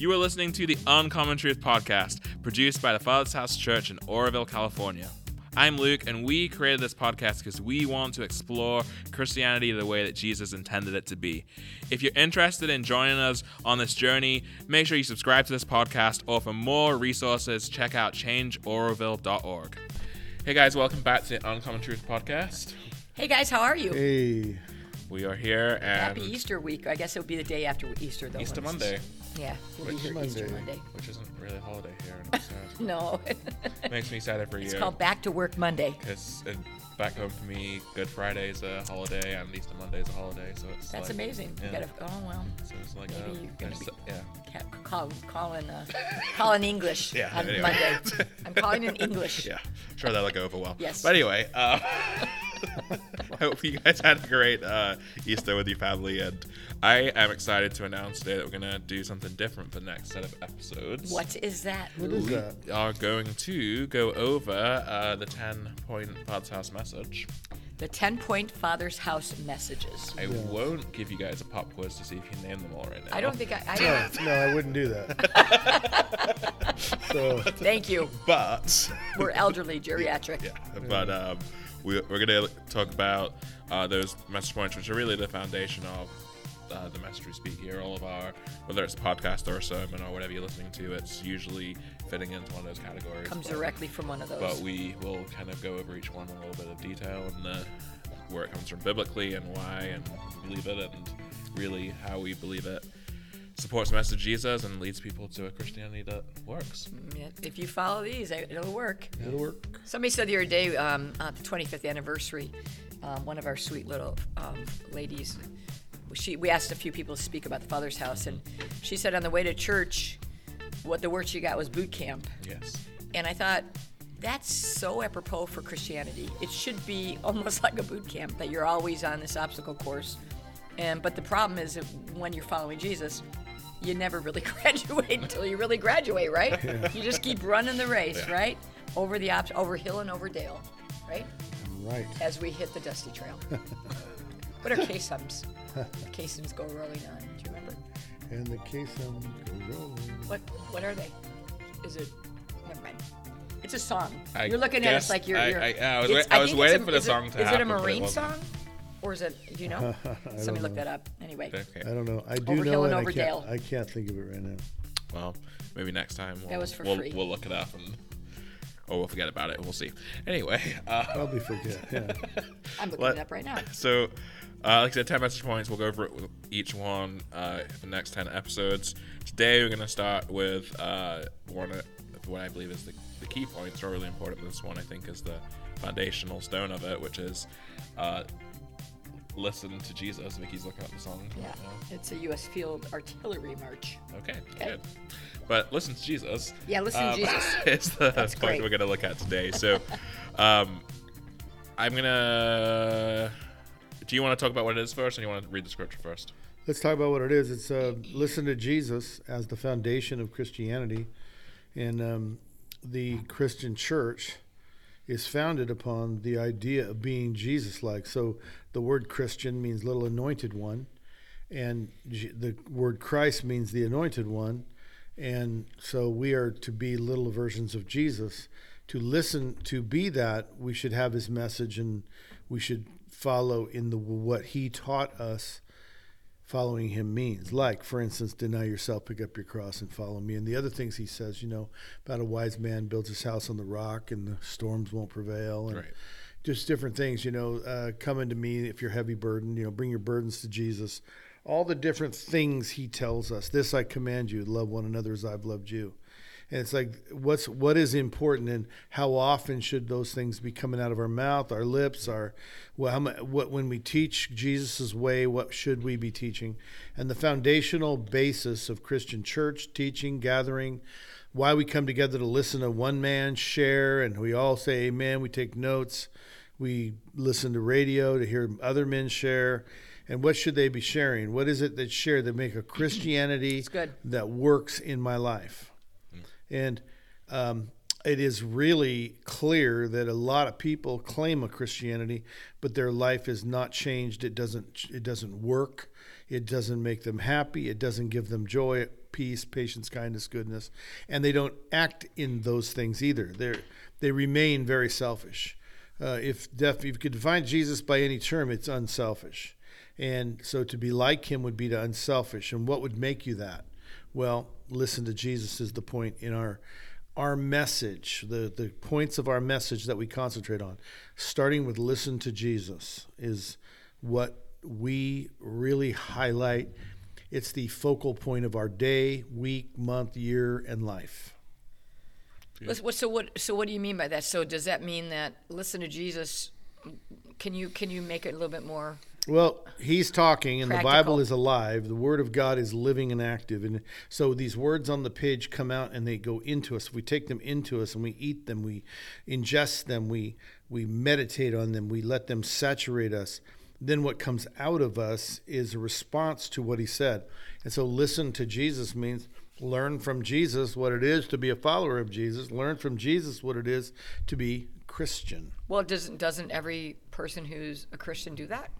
You are listening to the Uncommon Truth Podcast, produced by the Father's House Church in Oroville, California. I'm Luke, and we created this podcast because we want to explore Christianity the way that Jesus intended it to be. If you're interested in joining us on this journey, make sure you subscribe to this podcast, or for more resources, check out changeoroville.org. Hey guys, welcome back to the Uncommon Truth Podcast. Hey guys, how are you? Hey. We are here and... Happy Easter week. I guess it'll be the day after Easter, though. Easter Monday. Yeah, Easter Monday. Which isn't really a holiday here. And I'm sad. No. Makes me sad every year. It's called Back to Work Monday. Because back home for me, Good Friday is a holiday and Easter Monday is a holiday. So it's That's like, amazing. Yeah. So it's like... Maybe you're going to call in English on Monday. I'm calling in English. Yeah, I'm sure that'll go over well. Yes. But anyway... I hope you guys had a great Easter with your family, and I am excited to announce today that we're going to do something different for the next set of episodes. What is that? We are going to go over the 10-point Father's House message. The 10-point Father's House messages. I won't give you guys a pop quiz to see if you can name them all right now. I don't think No, I wouldn't do that. Thank you. But... We're elderly, geriatric. We're going to talk about those message points, which are really the foundation of the message we speak here. All of our, whether it's a podcast or a sermon or whatever you're listening to, it's usually fitting into one of those categories. Comes directly from one of those. But we will kind of go over each one in a little bit of detail and where it comes from biblically and why and believe it and really how we believe it supports the message of Jesus and leads people to a Christianity that works. If you follow these, it'll work. It'll work. Somebody said the other day, at the 25th anniversary, one of our sweet little ladies, we asked a few people to speak about the Father's House, and she said on the way to church, what the word she got was boot camp. Yes. And I thought, that's so apropos for Christianity. It should be almost like a boot camp, that you're always on this obstacle course. But the problem is that when you're following Jesus, you never really graduate until you really graduate, right? Yeah. You just keep running the race, right? Over the over hill and over dale, right? Right. As we hit the dusty trail. What are K-sums? The K-sums go rolling on. Do you remember? And the K-sums go rolling. What are they? Is it? Never mind. It's a song. You're looking at us like you're. I was waiting for the song to happen. Is it a Marine song? Or is it, do you know? Somebody look that up. Anyway. Okay. I don't know. I do know and I can't think of it right now. Well, maybe next time we'll look it up or we'll forget about it. We'll see. Anyway. Probably forget, yeah. I'm looking it up right now. So, like I said, 10 message points. We'll go over it with each one for the next 10 episodes. Today we're going to start with what I believe is the key points are really important. This one, I think, is the foundational stone of it, which is... Listen to Jesus. Vicky's looking up the song. Yeah, right now. It's a U.S. Field artillery march. Okay, good. But listen to Jesus. Yeah, listen to Jesus. It's the point we're going to look at today. So I'm going to... Do you want to talk about what it is first, or do you want to read the scripture first? Let's talk about what it is. It's listen to Jesus as the foundation of Christianity. And the Christian church is founded upon the idea of being Jesus-like. So the word Christian means little anointed one, and the word Christ means the anointed one. And so we are to be little versions of Jesus. To listen, to be that, we should have his message, and we should follow in what he taught us following him means. Like, for instance, deny yourself, pick up your cross, and follow me. And the other things he says, about a wise man builds his house on the rock and the storms won't prevail. And right. Just different things, come unto me if you're heavy burdened, bring your burdens to Jesus. All the different things he tells us. This I command you, love one another as I've loved you. And it's like, what is important, and how often should those things be coming out of our mouth, our lips, when we teach Jesus' way, what should we be teaching? And the foundational basis of Christian church, teaching, gathering, why we come together to listen to one man share, and we all say amen, we take notes, we listen to radio to hear other men share. And what should they be sharing? What is it that share that make a Christianity that works in my life? And it is really clear that a lot of people claim a Christianity, but their life is not changed. It doesn't work. It doesn't make them happy. It doesn't give them joy, peace, patience, kindness, goodness. And they don't act in those things either. They remain very selfish. If you could define Jesus by any term, it's unselfish. And so to be like him would be to unselfish. And what would make you that? Well, listen to Jesus is the point in our message, the points of our message that we concentrate on. Starting with listen to Jesus is what we really highlight. It's the focal point of our day, week, month, year, and life. Yeah. So what do you mean by that? So does that mean that listen to Jesus? Can you make it a little bit more? Well, he's talking, and practical. The Bible is alive. The Word of God is living and active. And so these words on the page come out, and they go into us. We take them into us, and we eat them. We ingest them. We meditate on them. We let them saturate us. Then what comes out of us is a response to what he said. And so listen to Jesus means learn from Jesus what it is to be a follower of Jesus. Learn from Jesus what it is to be Christian. Well, doesn't every person who's a Christian do that?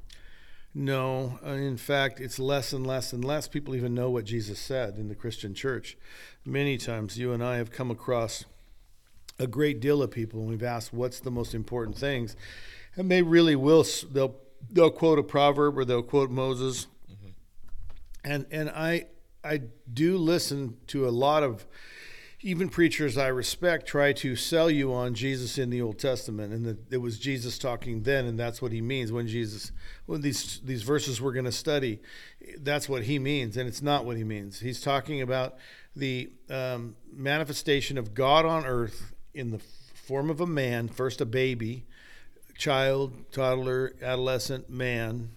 No. In fact, it's less and less and less people even know what Jesus said in the Christian church. Many times you and I have come across a great deal of people, and we've asked what's the most important things. And they really will. They'll quote a proverb, or they'll quote Moses. Mm-hmm. And I do listen to a lot of even preachers I respect try to sell you on Jesus in the Old Testament, and that it was Jesus talking then, and that's what he means when Jesus, when these verses we're going to study, that's what he means, and it's not what he means. He's talking about the manifestation of God on earth in the form of a man, first a baby, child, toddler, adolescent, man,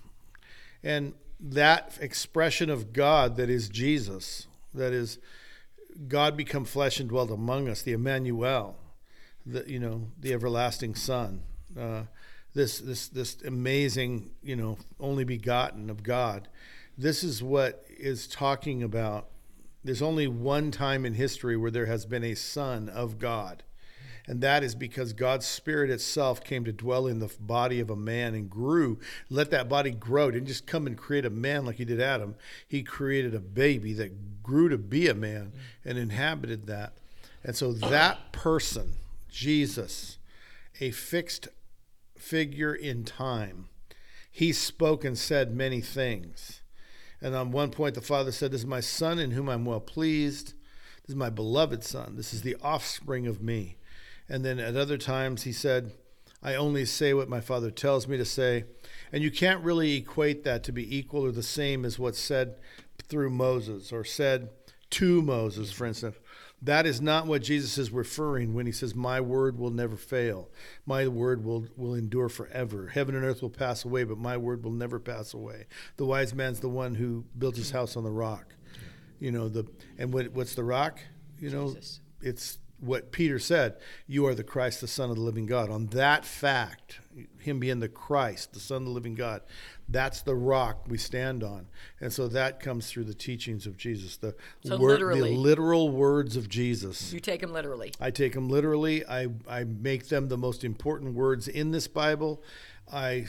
and that expression of God that is Jesus, that is God become flesh and dwelt among us, the Emmanuel, the everlasting Son, this amazing only begotten of God. This is what is talking about. There's only one time in history where there has been a Son of God. And that is because God's Spirit itself came to dwell in the body of a man and grew. Let that body grow. Didn't just come and create a man like he did Adam. He created a baby that grew to be a man and inhabited that. And so that person, Jesus, a fixed figure in time, he spoke and said many things. And on one point, the Father said, "This is my Son in whom I'm well pleased. This is my beloved Son. This is the offspring of me." And then at other times he said, "I only say what my Father tells me to say." And you can't really equate that to be equal or the same as what's said through Moses or said to Moses, for instance. That is not what Jesus is referring when he says, "My word will never fail. My word will endure forever. Heaven and earth will pass away, but my word will never pass away. The wise man's the one who built his house on the rock." What's the rock? Jesus. It's what Peter said, "You are the Christ, the Son of the living God." On that fact, him being the Christ, the Son of the living God, that's the rock we stand on. And so that comes through the teachings of Jesus, the literal words of Jesus. You take them literally. I take them literally. I make them the most important words in this Bible. I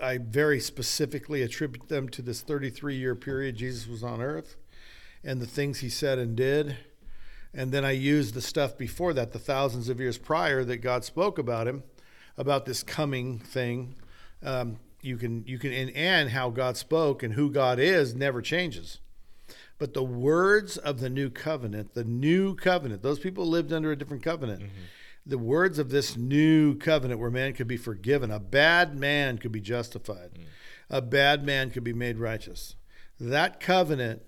very specifically attribute them to this 33-year period Jesus was on earth and the things he said and did. And then I used the stuff before that, the thousands of years prior that God spoke about him, about this coming thing. And how God spoke and who God is never changes. But the words of the new covenant, those people lived under a different covenant. Mm-hmm. The words of this new covenant where man could be forgiven, a bad man could be justified, a bad man could be made righteous. That covenant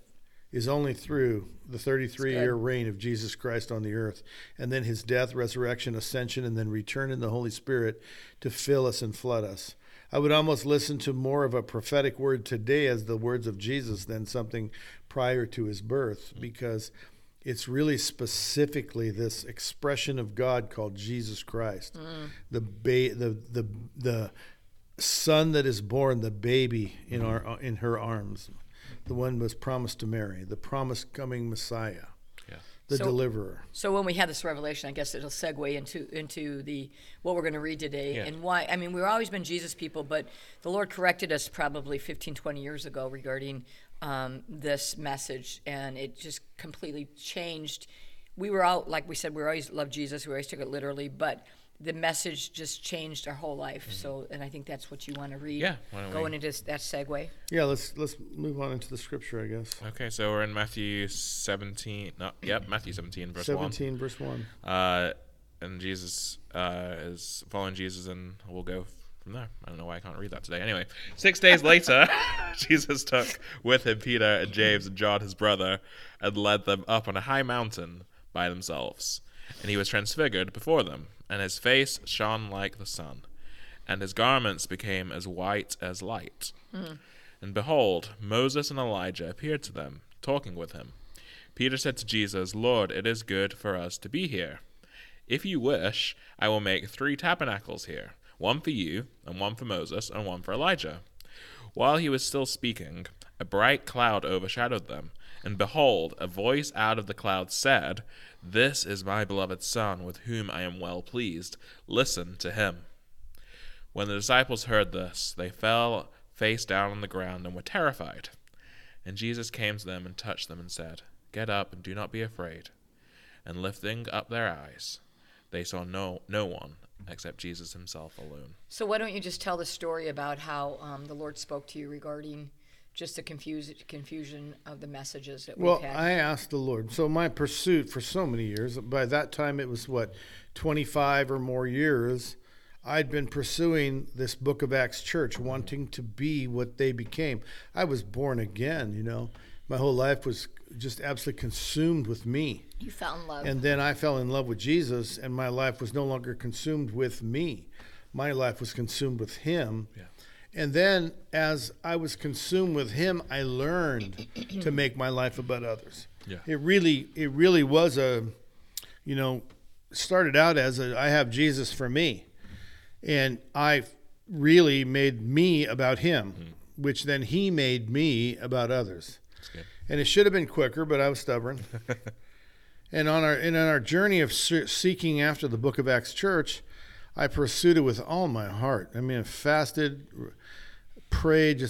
is only through the 33-year reign of Jesus Christ on the earth, and then his death, resurrection, ascension, and then return in the Holy Spirit to fill us and flood us. I would almost listen to more of a prophetic word today as the words of Jesus than something prior to his birth, because it's really specifically this expression of God called Jesus Christ, the son that is born, the baby in her arms. The one was promised to Mary, the promised coming Messiah, the deliverer. So when we had this revelation, I guess it'll segue into the what we're going to read today and why. I mean, we've always been Jesus people, but the Lord corrected us probably 15, 20 years ago regarding this message, and it just completely changed. We were out, like we said, we always loved Jesus. We always took it literally, but the message just changed our whole life. Mm-hmm. So, and I think that's what you want to read. Yeah, going into that segue. Yeah, let's move on into the scripture, I guess. Okay, so we're in Matthew 17, verse 1. 17, verse 1. And Jesus is following Jesus, and we'll go from there. I don't know why I can't read that today. Anyway, 6 days later, Jesus took with him Peter and James and John, his brother, and led them up on a high mountain by themselves. And he was transfigured before them, and his face shone like the sun, and his garments became as white as light. Mm. And behold, Moses and Elijah appeared to them, talking with him. Peter said to Jesus, "Lord, it is good for us to be here. If you wish, I will make 3 tabernacles here, one for you, and one for Moses, and one for Elijah." While he was still speaking, a bright cloud overshadowed them, and behold, a voice out of the cloud said, "This is my beloved Son, with whom I am well pleased. Listen to him." When the disciples heard this, they fell face down on the ground and were terrified. And Jesus came to them and touched them and said, "Get up and do not be afraid." And lifting up their eyes, they saw no one except Jesus himself alone. So why don't you just tell the story about how the Lord spoke to you regarding just the confusion of the messages that we've had. Well, I asked the Lord. So my pursuit for so many years, by that time it was, 25 or more years, I'd been pursuing this Book of Acts church, wanting to be what they became. I was born again, My whole life was just absolutely consumed with me. You fell in love. And then I fell in love with Jesus, and my life was no longer consumed with me. My life was consumed with him. Yeah. And then as I was consumed with him, I learned to make my life about others. Yeah. It really was started out as I have Jesus for me. And I really made me about him, which then he made me about others. That's good. And it should have been quicker, but I was stubborn. And on our journey of seeking after the Book of Acts church, I pursued it with all my heart. I mean, I fasted, prayed.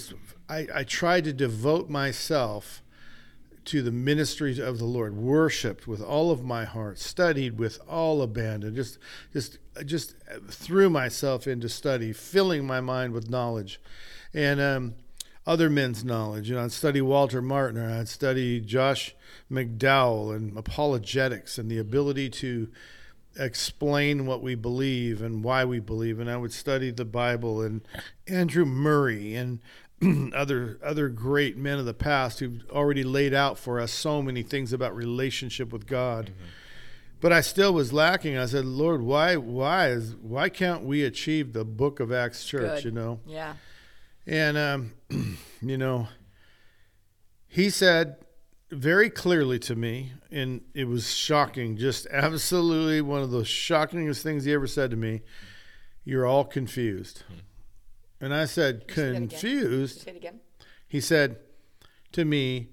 I tried to devote myself to the ministries of the Lord, worshiped with all of my heart, studied with all abandon, just threw myself into study, filling my mind with knowledge and other men's knowledge. I'd study Walter Martin, or I'd study Josh McDowell and apologetics and the ability to explain what we believe and why we believe, and I would study the Bible and Andrew Murray and other great men of the past who've already laid out for us so many things about relationship with God. Mm-hmm. But I still was lacking. I said, "Lord, why can't we achieve the Book of Acts church?" Good. Yeah. And he said very clearly to me, and it was shocking, just absolutely one of the shockingest things he ever said to me, "You're all confused." And I said, "Confused?" Say it again. He said to me,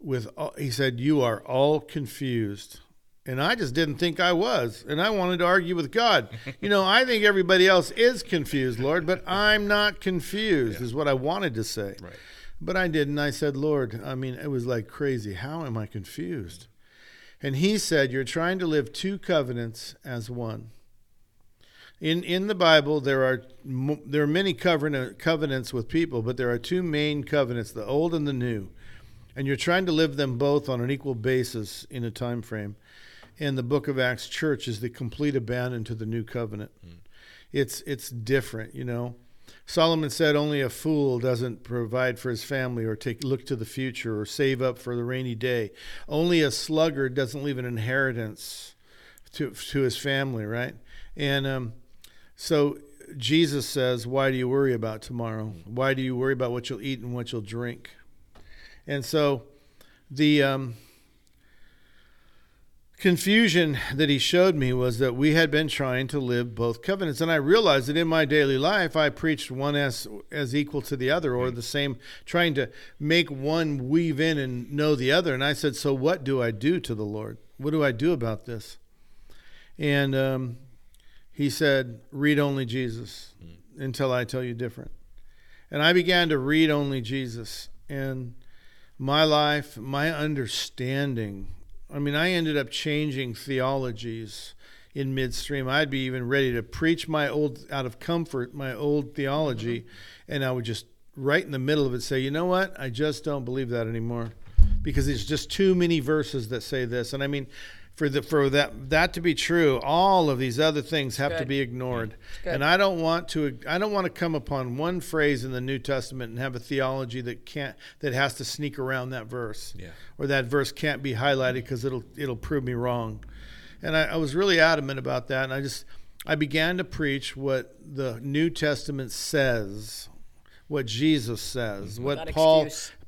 "You are all confused." And I just didn't think I was, and I wanted to argue with God. I think everybody else is confused, Lord, but I'm not confused, is what I wanted to say. Right. But I didn't. I said, "Lord," it was like crazy. "How am I confused?" And he said, "You're trying to live 2 covenants as one." In the Bible, there are many covenants with people, but there are 2 main covenants, the old and the new. And you're trying to live them both on an equal basis in a time frame. And the Book of Acts church is the complete abandon to the new covenant. Mm. It's different, Solomon said, "Only a fool doesn't provide for his family or look to the future or save up for the rainy day. Only a sluggard doesn't leave an inheritance to his family," right? And so Jesus says, "Why do you worry about tomorrow? Why do you worry about what you'll eat and what you'll drink?" And so the confusion that he showed me was that we had been trying to live both covenants. And I realized that in my daily life, I preached one as equal to the other, or the same, trying to make one weave in and know the other. And I said, "So what do I do to the Lord? What do I do about this?" And he said, "Read only Jesus until I tell you different." And I began to read only Jesus. And my life, my understanding. I mean, I ended up changing theologies in midstream. I'd be even ready to preach my old, out of comfort, my old theology, and I would just right in the middle of it say, you know what, I just don't believe that anymore, because it's just too many verses that say this. And I mean, for that to be true, all of these other things have to be ignored. And I don't want to come upon one phrase in the New Testament and have a theology that has to sneak around that verse, or that verse can't be highlighted because it'll prove me wrong. And I was really adamant about that, and I began to preach what the New Testament says, what Jesus says, what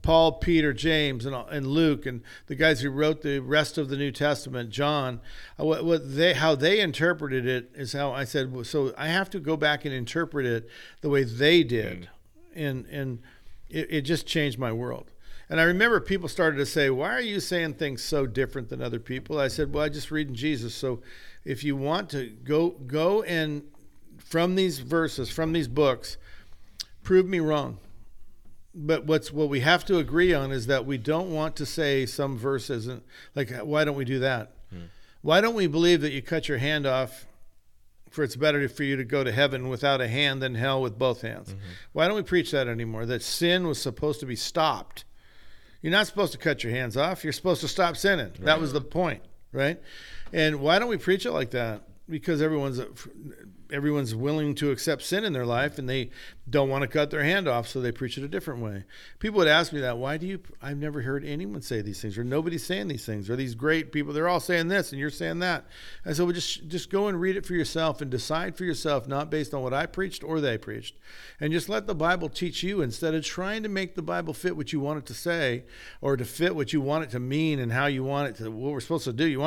Paul, Peter, James, and Luke, and the guys who wrote the rest of the New Testament, John, how they interpreted it is how I said. So I have to go back and interpret it the way they did, and it just changed my world. And I remember people started to say, why are you saying things so different than other people? I said, well, I just read in Jesus. So if you want to go and from these verses, from these books, prove me wrong. But what we have to agree on is that we don't want to say some verse isn't, like, why don't we do that? Why don't we believe that you cut your hand off, for it's better for you to go to heaven without a hand than hell with both hands? Why don't we preach that anymore? That sin was supposed to be stopped. You're not supposed to cut your hands off. You're supposed to stop sinning. Right. That was the point, right? And why don't we preach it like that? Because everyone's willing to accept sin in their life, and they don't want to cut their hand off, so they preach it a different way. People would ask me that. Why do you? I've never heard anyone say these things, or nobody's saying these things, or these great people, they're all saying this, and you're saying that. I said, well, just go and read it for yourself and decide for yourself, not based on what I preached or they preached. And just let the Bible teach you, instead of trying to make the Bible fit what you want it to say, or to fit what you want it to mean and how you want it to, what we're supposed to do.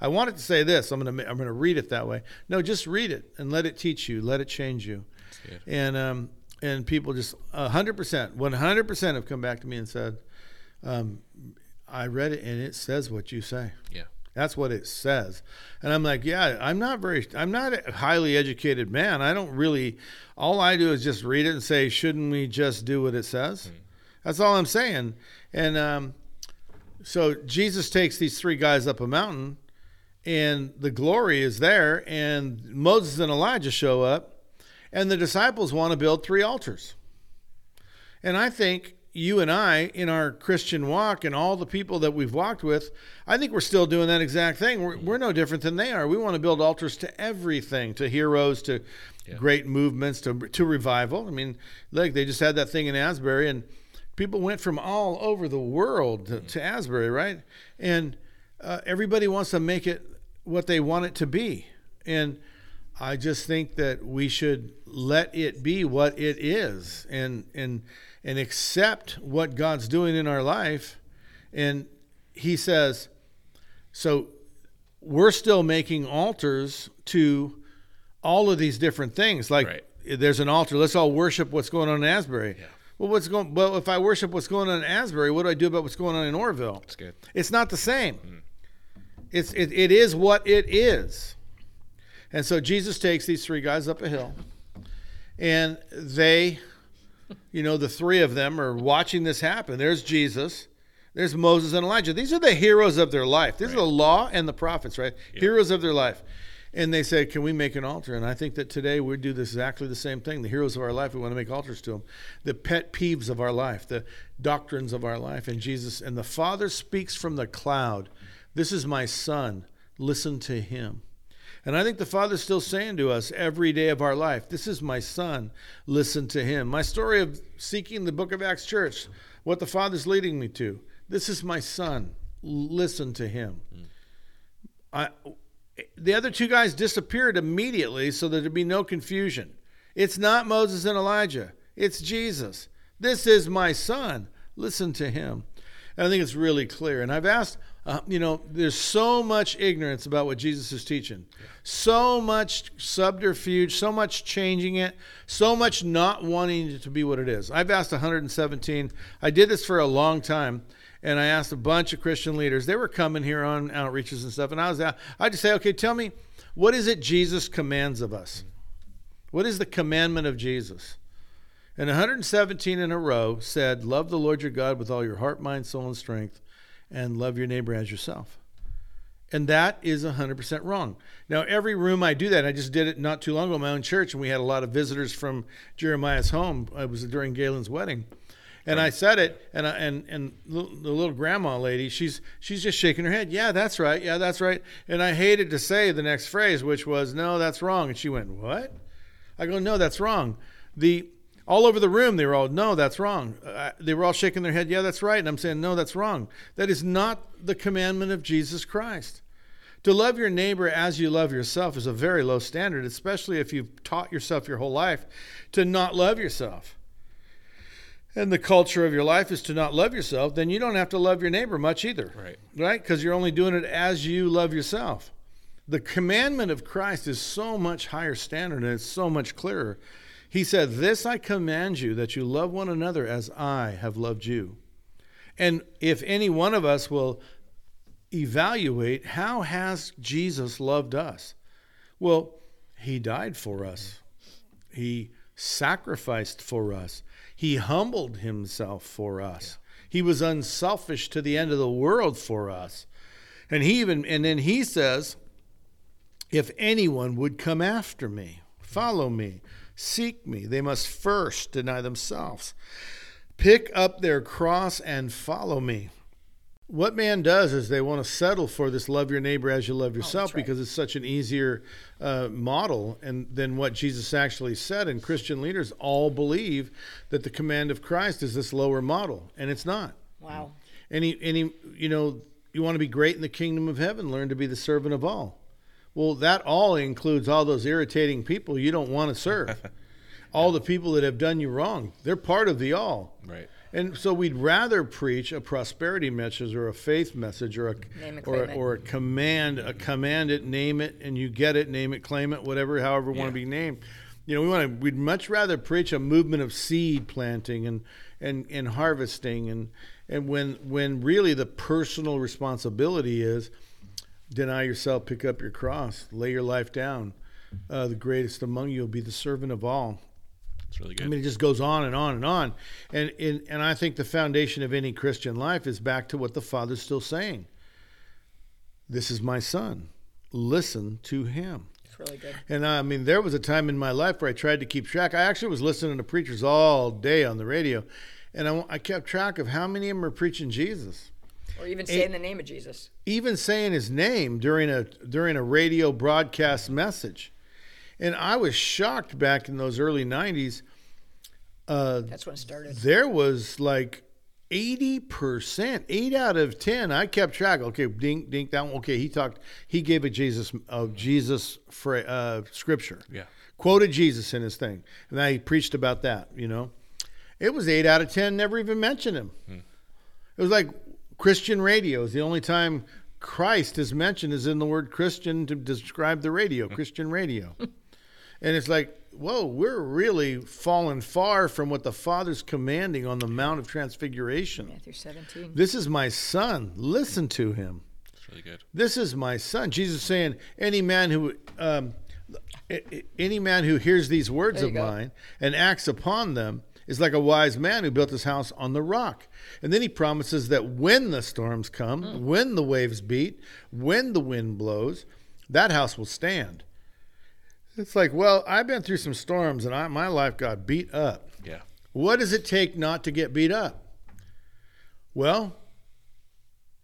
I want it to say this. I'm going to read it that way. No, just read it and let it teach you. Let it change you. And people just 100% have come back to me and said, I read it and it says what you say. Yeah. That's what it says. And I'm like, I'm not a highly educated man. I don't really, all I do is just read it and say, shouldn't we just do what it says? That's all I'm saying. And so Jesus takes these three guys up a mountain, and the glory is there, and Moses and Elijah show up. And the disciples want to build three altars. And I think you and I, in our Christian walk and all the people that we've walked with, I think we're still doing that exact thing. We're no different than they are. We want to build altars to everything, to heroes, to great movements, to revival. I mean, like, they just had that thing in Asbury, and people went from all over the world to Asbury, right? And everybody wants to make it what they want it to be. And I just think that we should let it be what it is, and accept what God's doing in our life. And he says, so we're still making altars to all of these different things. Like, there's an altar. Let's all worship what's going on in Asbury. Yeah. Well, Well, if I worship what's going on in Asbury, what do I do about what's going on in Oroville? That's good. It's not the same. It is what it is. And so Jesus takes these three guys up a hill, and they, the three of them are watching this happen. There's Jesus, there's Moses and Elijah. These are the heroes of their life. These are the law and the prophets, right? Yeah. Heroes of their life. And they say, can we make an altar? And I think that today we do this exactly the same thing. The heroes of our life, we want to make altars to them. The pet peeves of our life, the doctrines of our life. And Jesus, and the Father speaks from the cloud, "This is my Son, listen to him." And I think the Father's still saying to us every day of our life, this is my Son, listen to him. My story of seeking the Book of Acts Church, what the Father's leading me to, this is my Son, listen to him. The other two guys disappeared immediately so that there'd be no confusion. It's not Moses and Elijah, it's Jesus. This is my Son, listen to him. And I think it's really clear. And I've asked, there's so much ignorance about what Jesus is teaching, so much subterfuge, so much changing it, so much not wanting it to be what it is. I've asked 117. I did this for a long time, and I asked a bunch of Christian leaders. They were coming here on outreaches and stuff, and I just say, okay, tell me, what is it Jesus commands of us? What is the commandment of Jesus? And 117 in a row said, love the Lord your God with all your heart, mind, soul, and strength, and love your neighbor as yourself. And that is 100% wrong. Now, every room I do that, I just did it not too long ago in my own church, and we had a lot of visitors from Jeremiah's home. It was during Galen's wedding. And I said it, and the little grandma lady, she's just shaking her head. Yeah, that's right. Yeah, that's right. And I hated to say the next phrase, which was, no, that's wrong. And she went, what? I go, no, that's wrong. All over the room, they were all, no, that's wrong. They were all shaking their head, yeah, that's right. And I'm saying, no, that's wrong. That is not the commandment of Jesus Christ. To love your neighbor as you love yourself is a very low standard, especially if you've taught yourself your whole life to not love yourself. And the culture of your life is to not love yourself, then you don't have to love your neighbor much either. Right? Because you're only doing it as you love yourself. The commandment of Christ is so much higher standard, and it's so much clearer. He said, this I command you, that you love one another as I have loved you. And if any one of us will evaluate, how has Jesus loved us? Well, he died for us. He sacrificed for us. He humbled himself for us. Yeah. He was unselfish to the end of the world for us. And then he says, if anyone would come after me, follow me, seek me, they must first deny themselves, pick up their cross and follow me. What man does is they want to settle for this love your neighbor as you love yourself, because it's such an easier model than what Jesus actually said. And Christian leaders all believe that the command of Christ is this lower model, and it's not. Wow. Any you know, you want to be great in the kingdom of heaven, learn to be the servant of all. Well, that all includes all those irritating people you don't want to serve. All the people that have done you wrong. They're part of the all. Right. And so we'd rather preach a prosperity message or a faith message or a command, name it, and you get it, name it, claim it, whatever, however you want to be named. You know, we'd much rather preach a movement of seed planting and harvesting and when really the personal responsibility is deny yourself, pick up your cross, lay your life down. The greatest among you will be the servant of all. That's really good. I mean, it just goes on and on and on. And I think the foundation of any Christian life is back to what the Father's still saying. This is my son. Listen to him. That's really good. And I mean, there was a time in my life where I tried to keep track. I actually was listening to preachers all day on the radio. And I kept track of how many of them are preaching Jesus. Or even saying the name of Jesus. Even saying his name during a radio broadcast message. And I was shocked back in those early 90s. That's when it started. There was like 80%, 8 out of 10. I kept track. Okay, dink, dink, that one. Okay, he gave a Jesus scripture. Yeah. Quoted Jesus in his thing. And I preached about that, you know. It was 8 out of 10, never even mentioned him. Hmm. It was like... Christian radio is the only time Christ is mentioned is in the word Christian to describe the radio, Christian radio. And it's like, whoa, we're really falling far from what the Father's commanding on the Mount of Transfiguration. Matthew 17. This is my son. Listen to him. That's really good. This is my son. Jesus saying, any man who hears these words of mine and acts upon them, is like a wise man who built his house on the rock. And then he promises that when the storms come, when the waves beat, when the wind blows, that house will stand. It's like, well, I've been through some storms and my life got beat up. Yeah. What does it take not to get beat up? Well,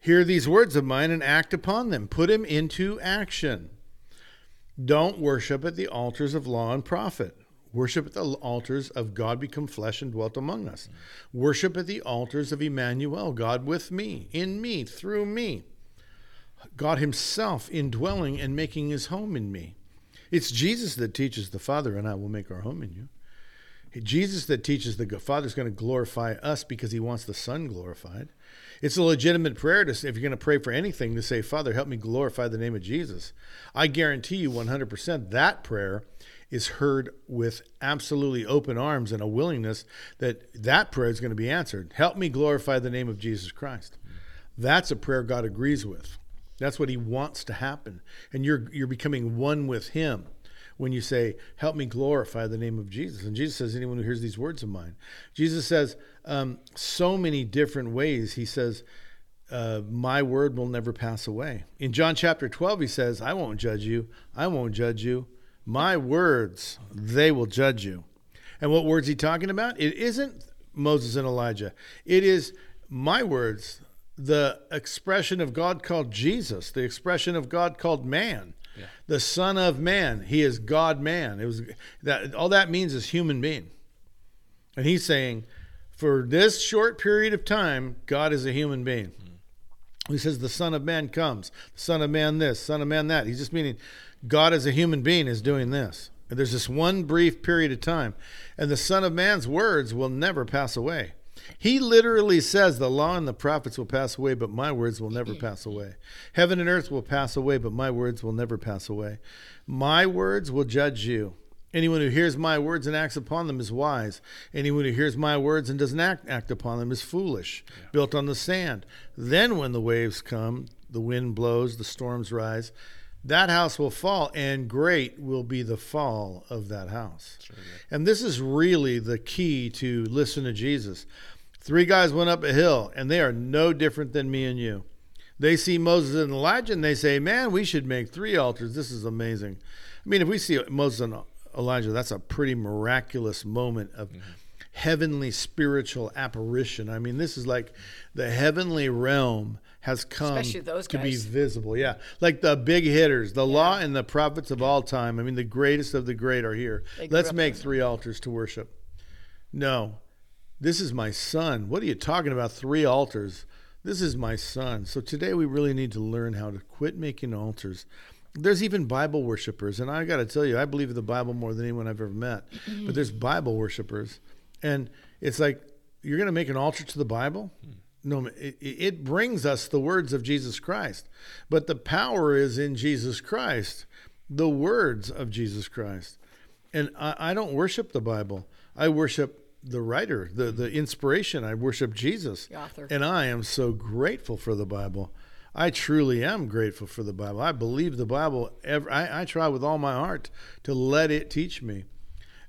hear these words of mine and act upon them. Put them into action. Don't worship at the altars of law and prophet. Worship at the altars of God become flesh and dwelt among us. Mm-hmm. Worship at the altars of Emmanuel, God with me, in me, through me. God himself indwelling and making his home in me. It's Jesus that teaches the Father, and I will make our home in you. Jesus that teaches the Father is going to glorify us because he wants the Son glorified. It's a legitimate prayer to say, if you're going to pray for anything, to say, Father, help me glorify the name of Jesus. I guarantee you 100% that prayer is heard with absolutely open arms and a willingness that prayer is going to be answered. Help me glorify the name of Jesus Christ. That's a prayer God agrees with. That's what he wants to happen. And you're becoming one with him. when you say, help me glorify the name of Jesus. And Jesus says, anyone who hears these words of mine. Jesus says so many different ways. He says, my word will never pass away. In John chapter 12, he says, I won't judge you. I won't judge you. My words, they will judge you. And what words he talking about? It isn't Moses and Elijah. It is my words, the expression of God called Jesus, the expression of God called man, yeah. The Son of Man. He is God man. It was that all that means is human being. And he's saying, for this short period of time, God is a human being. Mm-hmm. He says the Son of Man comes, the Son of Man this, Son of Man that. He's just meaning God as a human being is doing this. And there's this one brief period of time. And the Son of Man's words will never pass away. He literally says the law and the prophets will pass away, but my words will never pass away. Heaven and earth will pass away, but my words will never pass away. My words will judge you. Anyone who hears my words and acts upon them is wise. Anyone who hears my words and doesn't act upon them is foolish, yeah. Built on the sand. Then when the waves come, the wind blows, the storms rise, that house will fall, and great will be the fall of that house. Sure, yeah. And this is really the key to listen to Jesus. Three guys went up a hill, and they are no different than me and you. They see Moses and Elijah, and they say, man, we should make three altars. This is amazing. I mean, if we see Moses and Elijah, that's a pretty miraculous moment of mm-hmm. heavenly spiritual apparition. I mean, this is like the heavenly realm has come to be visible. Yeah, like the big hitters, the yeah. law and the prophets of all time. I mean, the greatest of the great are here. Let's make three altars to worship. No, this is my son. What are you talking about? Three altars. This is my son. So today we really need to learn how to quit making altars. There's even Bible worshipers. And I got to tell you, I believe in the Bible more than anyone I've ever met. Mm-hmm. But there's Bible worshipers. And it's like, you're going to make an altar to the Bible? Mm. No, it brings us the words of Jesus Christ, but the power is in Jesus Christ, the words of Jesus Christ. And I don't worship the Bible. I worship the writer, the inspiration. I worship Jesus, the author. And I am so grateful for the Bible. I truly am grateful for the Bible. I believe the Bible. I try with all my heart to let it teach me.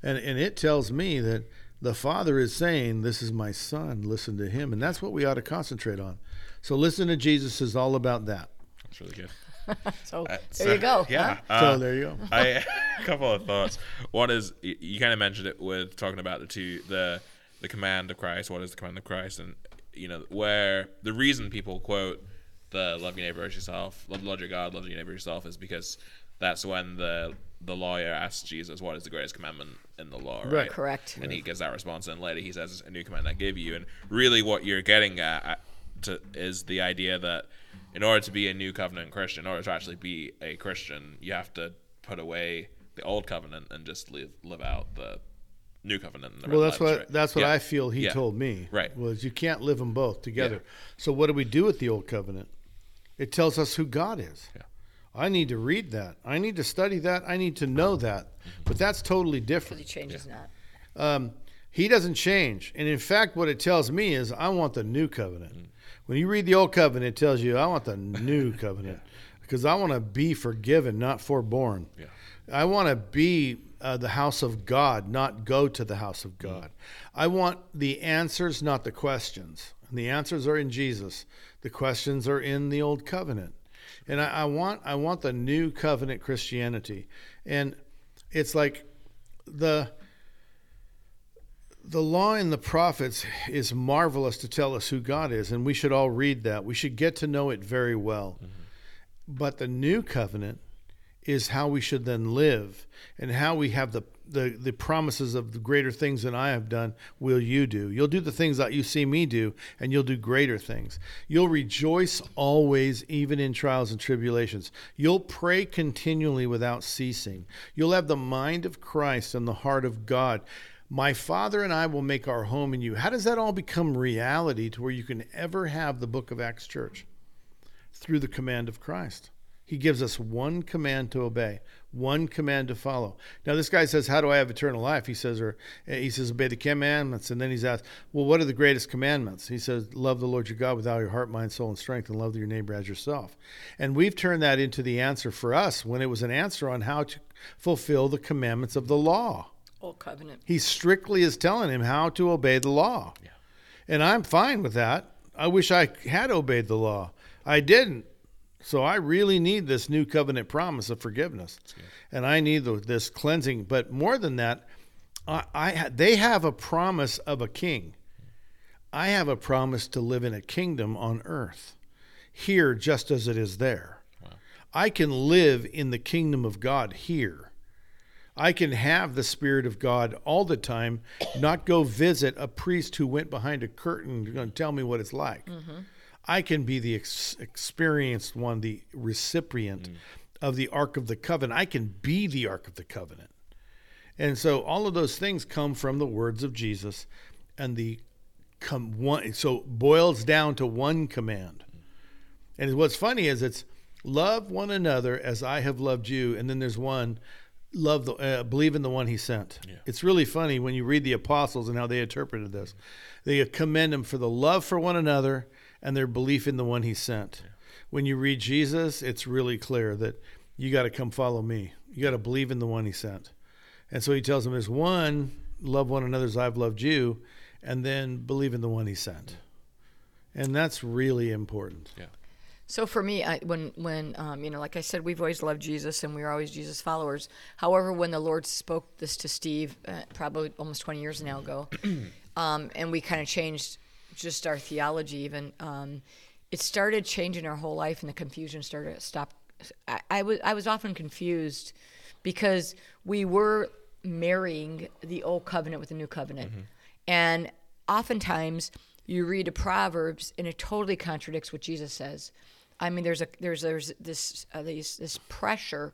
And it tells me that the Father is saying, this is my son, listen to him. And that's what we ought to concentrate on. So listen to Jesus is all about that. That's really good. So there you go. Yeah. Huh? So there you go. A couple of thoughts. One is, you kind of mentioned it with talking about the command of Christ. What is the command of Christ? And, you know, where the reason people quote the love your neighbor as yourself, love the Lord your God, love your neighbor as yourself, is because that's when the lawyer asks Jesus, what is the greatest commandment in the law, right? Correct. And he gives that response, and later he says, a new commandment I give you. And really what you're getting at is the idea that in order to be a new covenant Christian, in order to actually be a Christian, you have to put away the old covenant and just live out the new covenant. That's what I feel he told me. Right. Was you can't live them both together. Yeah. So what do we do with the old covenant? It tells us who God is. Yeah. I need to read that. I need to study that. I need to know that. But that's totally different. He changes not. He doesn't change. And in fact, what it tells me is I want the new covenant. Mm-hmm. When you read the old covenant, it tells you I want the new covenant because I want to be forgiven, not forborne. Yeah. I want to be the house of God, not go to the house of God. Mm-hmm. I want the answers, not the questions. And the answers are in Jesus. The questions are in the old covenant. And I want the new covenant Christianity. And it's like the law and the prophets is marvelous to tell us who God is, and we should all read that. We should get to know it very well. Mm-hmm. But the new covenant is how we should then live and how we have the promises of the greater things than I have done will you do. You'll do the things that you see me do, and you'll do greater things. You'll rejoice always, even in trials and tribulations. You'll pray continually without ceasing. You'll have the mind of Christ and the heart of God. My Father and I will make our home in you. How does that all become reality to where you can ever have the Book of Acts Church? Through the command of Christ. He gives us one command to obey, one command to follow. Now, this guy says, how do I have eternal life? He says, obey the commandments. And then he's asked, well, what are the greatest commandments? He says, love the Lord your God with all your heart, mind, soul, and strength, and love your neighbor as yourself. And we've turned that into the answer for us when it was an answer on how to fulfill the commandments of the law. Old covenant. He strictly is telling him how to obey the law. Yeah. And I'm fine with that. I wish I had obeyed the law. I didn't. So I really need this new covenant promise of forgiveness. And I need this cleansing. But more than that, they have a promise of a king. I have a promise to live in a kingdom on earth, here just as it is there. Wow. I can live in the kingdom of God here. I can have the Spirit of God all the time, not go visit a priest who went behind a curtain and tell me what it's like. Mm-hmm. I can be the experienced one, the recipient of the Ark of the Covenant. I can be the Ark of the Covenant. And so all of those things come from the words of Jesus, and so boils down to one command. And what's funny is it's love one another as I have loved you. And then there's one, believe in the one he sent. Yeah. It's really funny when you read the apostles and how they interpreted this. They commend him for the love for one another and their belief in the one he sent. Yeah. When you read Jesus, it's really clear that you got to come follow me. You got to believe in the one he sent. And so he tells them, there's one, love one another as I've loved you, and then believe in the one he sent. Yeah. And that's really important. Yeah. So for me, like I said, we've always loved Jesus and we were always Jesus followers. However, when the Lord spoke this to Steve, probably almost 20 years now ago, and we kind of changed just our theology even, it started changing our whole life, and the confusion started to stop. I was often confused because we were marrying the old covenant with the new covenant. Mm-hmm. And oftentimes you read a Proverbs and it totally contradicts what Jesus says. I mean, there's this pressure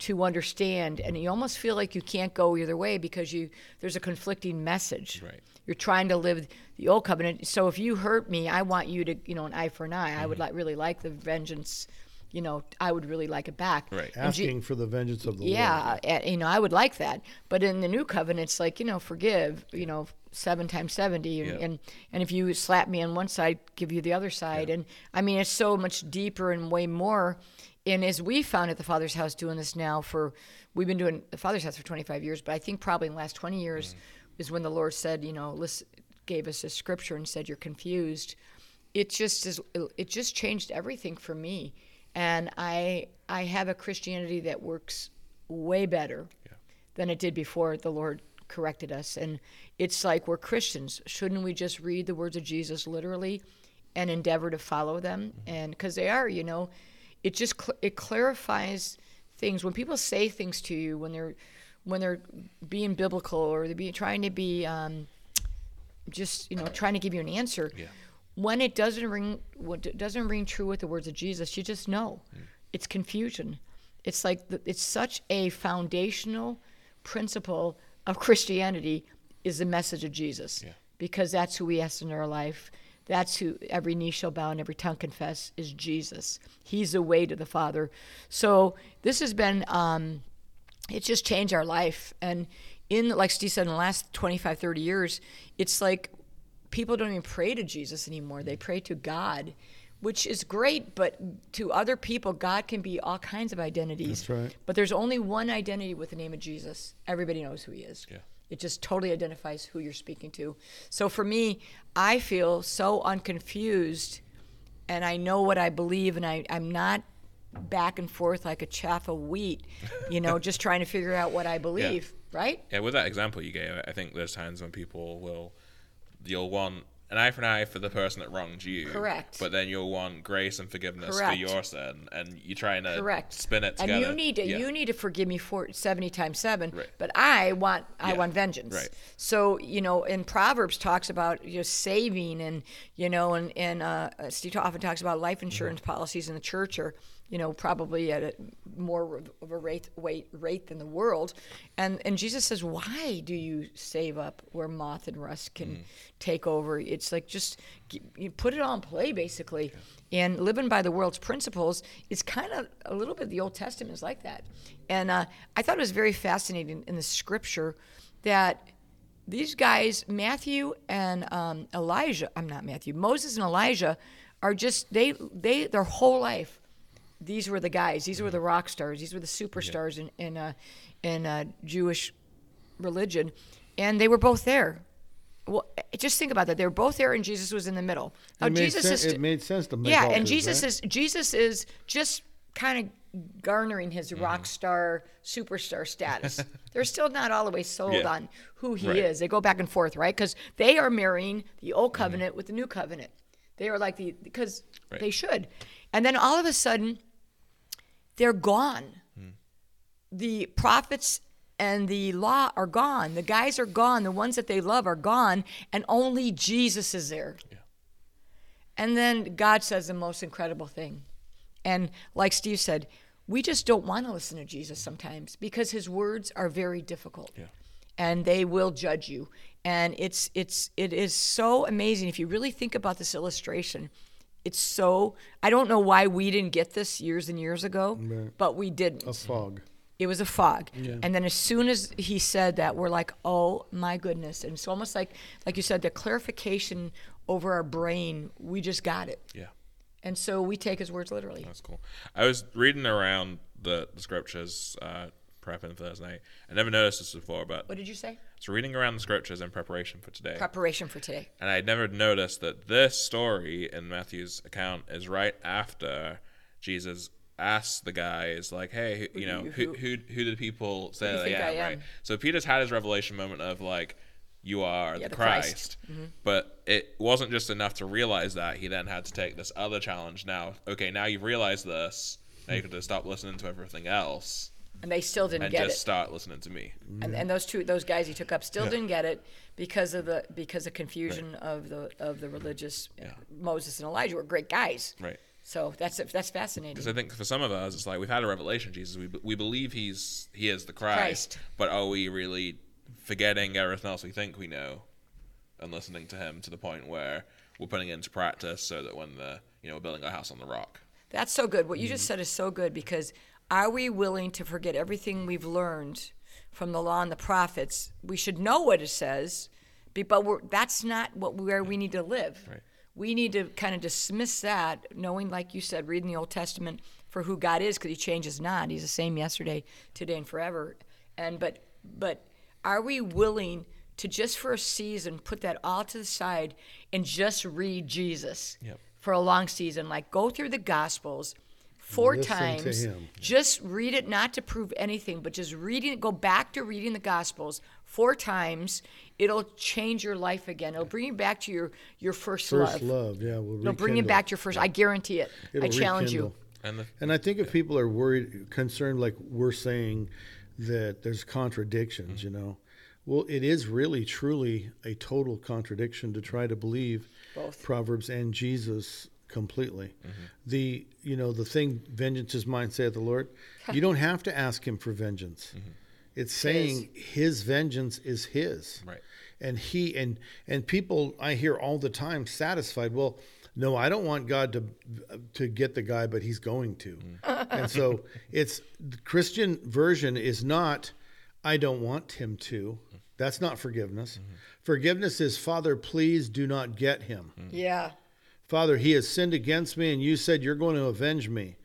to understand, and you almost feel like you can't go either way because there's a conflicting message. Right. You're trying to live the old covenant. So if you hurt me, I want you to, an eye for an eye. Mm-hmm. I would really like the vengeance. I would really like it back. Right. Asking for the vengeance of the Lord. Yeah, I would like that. But in the new covenant, it's like, forgive, 7 times 70. And, yeah. and if you slap me on one side, give you the other side. Yeah. And I mean, it's so much deeper and way more. And as we found at the Father's House doing this now we've been doing the Father's House for 25 years, but I think probably in the last 20 years is when the Lord said, gave us a scripture and said, you're confused. It just changed everything for me. And I have a Christianity that works way better than it did before the Lord corrected us. And it's like, we're Christians. Shouldn't we just read the words of Jesus literally and endeavor to follow them? Mm-hmm. And 'cause they are, it just it clarifies things. When people say things to you, when they're being biblical or they're trying to be trying to give you an answer, when it doesn't ring true with the words of Jesus, you just know it's confusion. It's like it's such a foundational principle of Christianity is the message of Jesus, because that's who he has in our life. That's who every knee shall bow and every tongue confess is Jesus. He's the way to the Father. So this has been, it's just changed our life. And like Steve said, in the last 25, 30 years, it's like people don't even pray to Jesus anymore. They pray to God, which is great, but to other people, God can be all kinds of identities. That's right. But there's only one identity with the name of Jesus. Everybody knows who he is. Yeah. It just totally identifies who you're speaking to. So for me, I feel so unconfused, and I know what I believe, and I'm not back and forth like a chaff of wheat, just trying to figure out what I believe, right? Yeah, with that example you gave, I think there's times when people you'll want an eye for an eye for the person that wronged you. Correct. But then you'll want grace and forgiveness for your sin, and you're trying to spin it together. And you need to forgive me for 70 times 7, right. But I want vengeance. Right. So, in Proverbs talks about saving and Steve often talks about life insurance policies in the church are, probably at more of a rate than the world. And Jesus says, why do you save up where moth and rust can take over? It's like just you put it on play, basically. Yeah. And living by the world's principles is kind of a little bit, the Old Testament is like that. And I thought it was very fascinating in the scripture that these guys, Matthew and Moses and Elijah, are just, they their whole life, these were the guys. These were the rock stars. These were the superstars in Jewish religion. And they were both there. Well, just think about that. They were both there, and Jesus was in the middle. Now, it made sense to make all and this, Jesus is just kind of garnering his rock star, superstar status. They're still not all the way sold on who he is. They go back and forth, right? Because they are marrying the old covenant with the new covenant. They are like because they should. And then all of a sudden, they're gone. The prophets and the law are gone. The guys are gone. The ones that they love are gone. And only Jesus is there. Yeah. And then God says the most incredible thing. And like Steve said, we just don't want to listen to Jesus sometimes because his words are very difficult. Yeah. And they will judge you. And it is so amazing. If you really think about this illustration, it's so, I don't know why we didn't get this years and years ago, but we didn't. A fog. It was a fog. Yeah. And then as soon as he said that, we're like, oh my goodness. And it's almost like you said, the clarification over our brain, we just got it. Yeah. And so we take his words literally. That's cool. I was reading around the scriptures prepping for Thursday. I never noticed this before, but... What did you say? So reading around the scriptures in preparation for today. And I never noticed that this story in Matthew's account is right after Jesus asks the guys, like, hey, who did people say that I am, right? So Peter's had his revelation moment of, like, you are the Christ. Mm-hmm. But it wasn't just enough to realize that. He then had to take this other challenge now. Okay, now you've realized this. Now you can just stop listening to everything else. And they still didn't get it. And just start listening to me. And those guys he took up still didn't get it because of confusion of the religious. Moses and Elijah were great guys. Right. So that's fascinating. Because I think for some of us, it's like we've had a revelation, Jesus. We believe he is the Christ, but are we really forgetting everything else we think we know, and listening to him to the point where we're putting it into practice so that when we're building our house on the rock. That's so good. What you just said is so good because. Are we willing to forget everything we've learned from the law and the prophets? We should know what it says, but that's not where we need to live. Right. We need to kind of dismiss that, knowing, like you said, reading the Old Testament for who God is, because he changes not. He's the same yesterday, today, and forever. And but are we willing to just for a season put that all to the side and just read Jesus for a long season? Like go through the Gospels. 4 Listen times, just read it, not to prove anything, but just reading it, go back to reading the Gospels 4 times, it'll change your life again. It'll bring you back to your first love. It'll bring you back to your first, I guarantee it. I challenge you. And I think if people are worried, concerned, like we're saying that there's contradictions, Well, it is really, truly a total contradiction to try to believe both Proverbs and Jesus completely. The thing, vengeance is mine, saith the Lord. You don't have to ask him for vengeance. It's saying his vengeance is his, right? And he and people I hear all the time satisfied. Well, no, I don't want God to get the guy, but he's going to. And so it's the Christian version is not, I don't want him to. That's not forgiveness. Forgiveness is, Father, please do not get him. Father, he has sinned against me, and you said you're going to avenge me.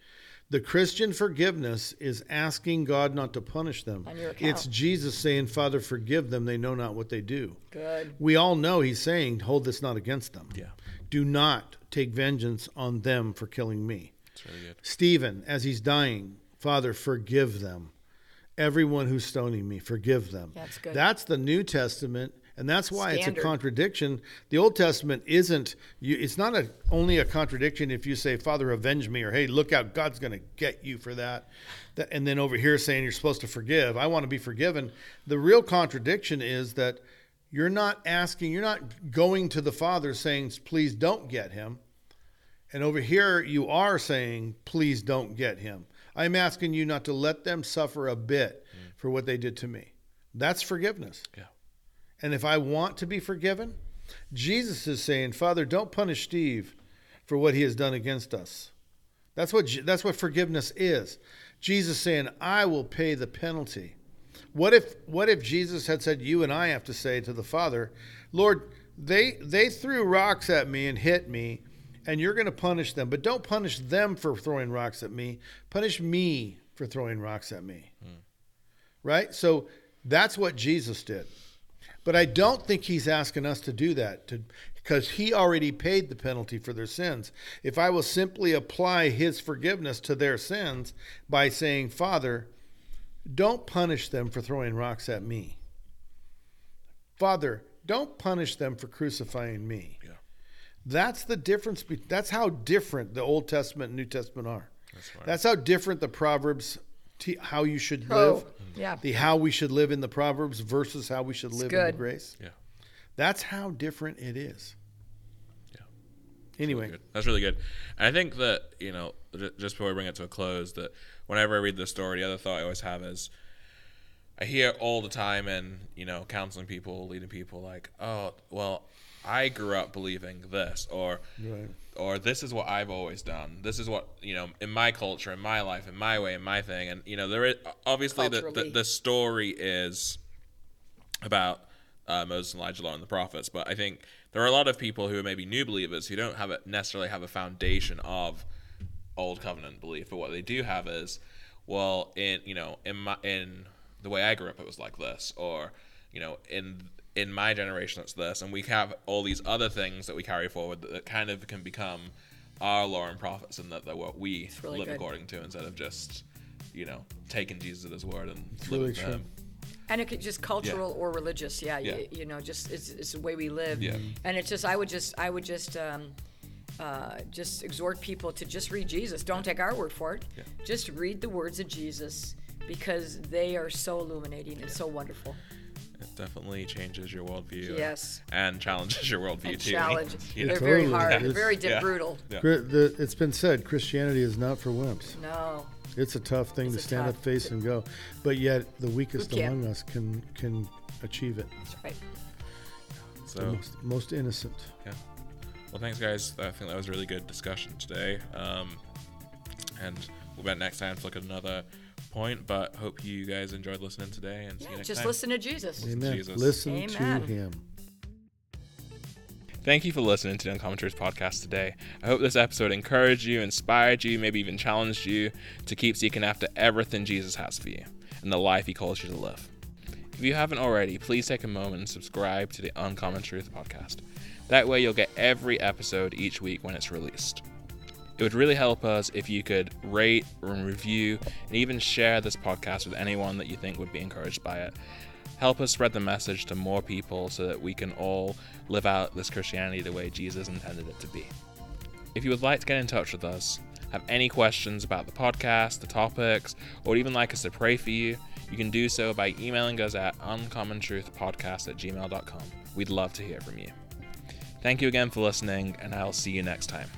The Christian forgiveness is asking God not to punish them. On your account. It's Jesus saying, Father, forgive them. They know not what they do. Good. We all know he's saying, hold this not against them. Yeah. Do not take vengeance on them for killing me. That's really good. Stephen, as he's dying, Father, forgive them. Everyone who's stoning me, forgive them. That's good. That's the New Testament. And that's why Standard. It's a contradiction. The Old Testament isn't. It's not only a contradiction if you say, Father, avenge me, or hey, look out, God's going to get you for that. And then over here saying you're supposed to forgive. I want to be forgiven. The real contradiction is that you're not asking, you're not going to the Father saying, please don't get him. And over here you are saying, please don't get him. I'm asking you not to let them suffer a bit for what they did to me. That's forgiveness. Yeah. And if I want to be forgiven, Jesus is saying, Father, don't punish Steve for what he has done against us. That's what forgiveness is. Jesus saying, I will pay the penalty. What if Jesus had said, you and I have to say to the Father, Lord, they threw rocks at me and hit me, and you're going to punish them, but don't punish them for throwing rocks at me. Punish me for throwing rocks at me. Hmm. Right? So that's what Jesus did. But I don't think he's asking us to do that because he already paid the penalty for their sins. If I will simply apply his forgiveness to their sins by saying, Father, don't punish them for throwing rocks at me. Father, don't punish them for crucifying me. Yeah. That's the difference. That's how different the Old Testament and New Testament are. That's how different the Proverbs, how you should live. Yeah. The how we should live in the Proverbs versus how we should live in the grace. Yeah. That's how different it is. Yeah. Anyway. That's really good. I think that, just before we bring it to a close, that whenever I read this story, the other thought I always have is, I hear all the time in, counseling people, leading people, like, oh, well, I grew up believing this, or this is what I've always done. This is what, in my culture, in my life, in my way, in my thing. And, there is obviously the story is about Moses and Elijah Law and the prophets. But I think there are a lot of people who are maybe new believers who don't necessarily have a foundation of old covenant belief. But what they do have is, well, in the way I grew up, it was like this, or, in my generation, it's this, and we have all these other things that we carry forward that kind of can become our law and prophets, and that they're what we really live according to, instead of just, taking Jesus at his word and living for him. And it could just cultural or religious, just it's the way we live. Yeah. And it's just I would just exhort people to just read Jesus. Don't take our word for it. Yeah. Just read the words of Jesus, because they are so illuminating and so wonderful. It definitely changes your worldview. Yes. And challenges your worldview too. They're very hard. They're very brutal. Yeah. It's been said, Christianity is not for wimps. No. It's a tough thing to stand up, face, and go. But yet, the weakest among us can achieve it. That's right. So the most innocent. Yeah. Well, thanks, guys. I think that was a really good discussion today. And we'll be back next time to look at another point, but hope you guys enjoyed listening today, and see you next time. Listen to Jesus. Amen. Listen to him. Thank you for listening to the Uncommon Truth Podcast today. I hope this episode encouraged you, inspired you, maybe even challenged you to keep seeking after everything Jesus has for you and the life he calls you to live. If you haven't already, please take a moment and subscribe to the Uncommon Truth Podcast. That way you'll get every episode each week when it's released. It would really help us if you could rate and review and even share this podcast with anyone that you think would be encouraged by it. Help us spread the message to more people so that we can all live out this Christianity the way Jesus intended it to be. If you would like to get in touch with us, have any questions about the podcast, the topics, or would even like us to pray for you, you can do so by emailing us at uncommontruthpodcast@gmail.com. We'd love to hear from you. Thank you again for listening, and I'll see you next time.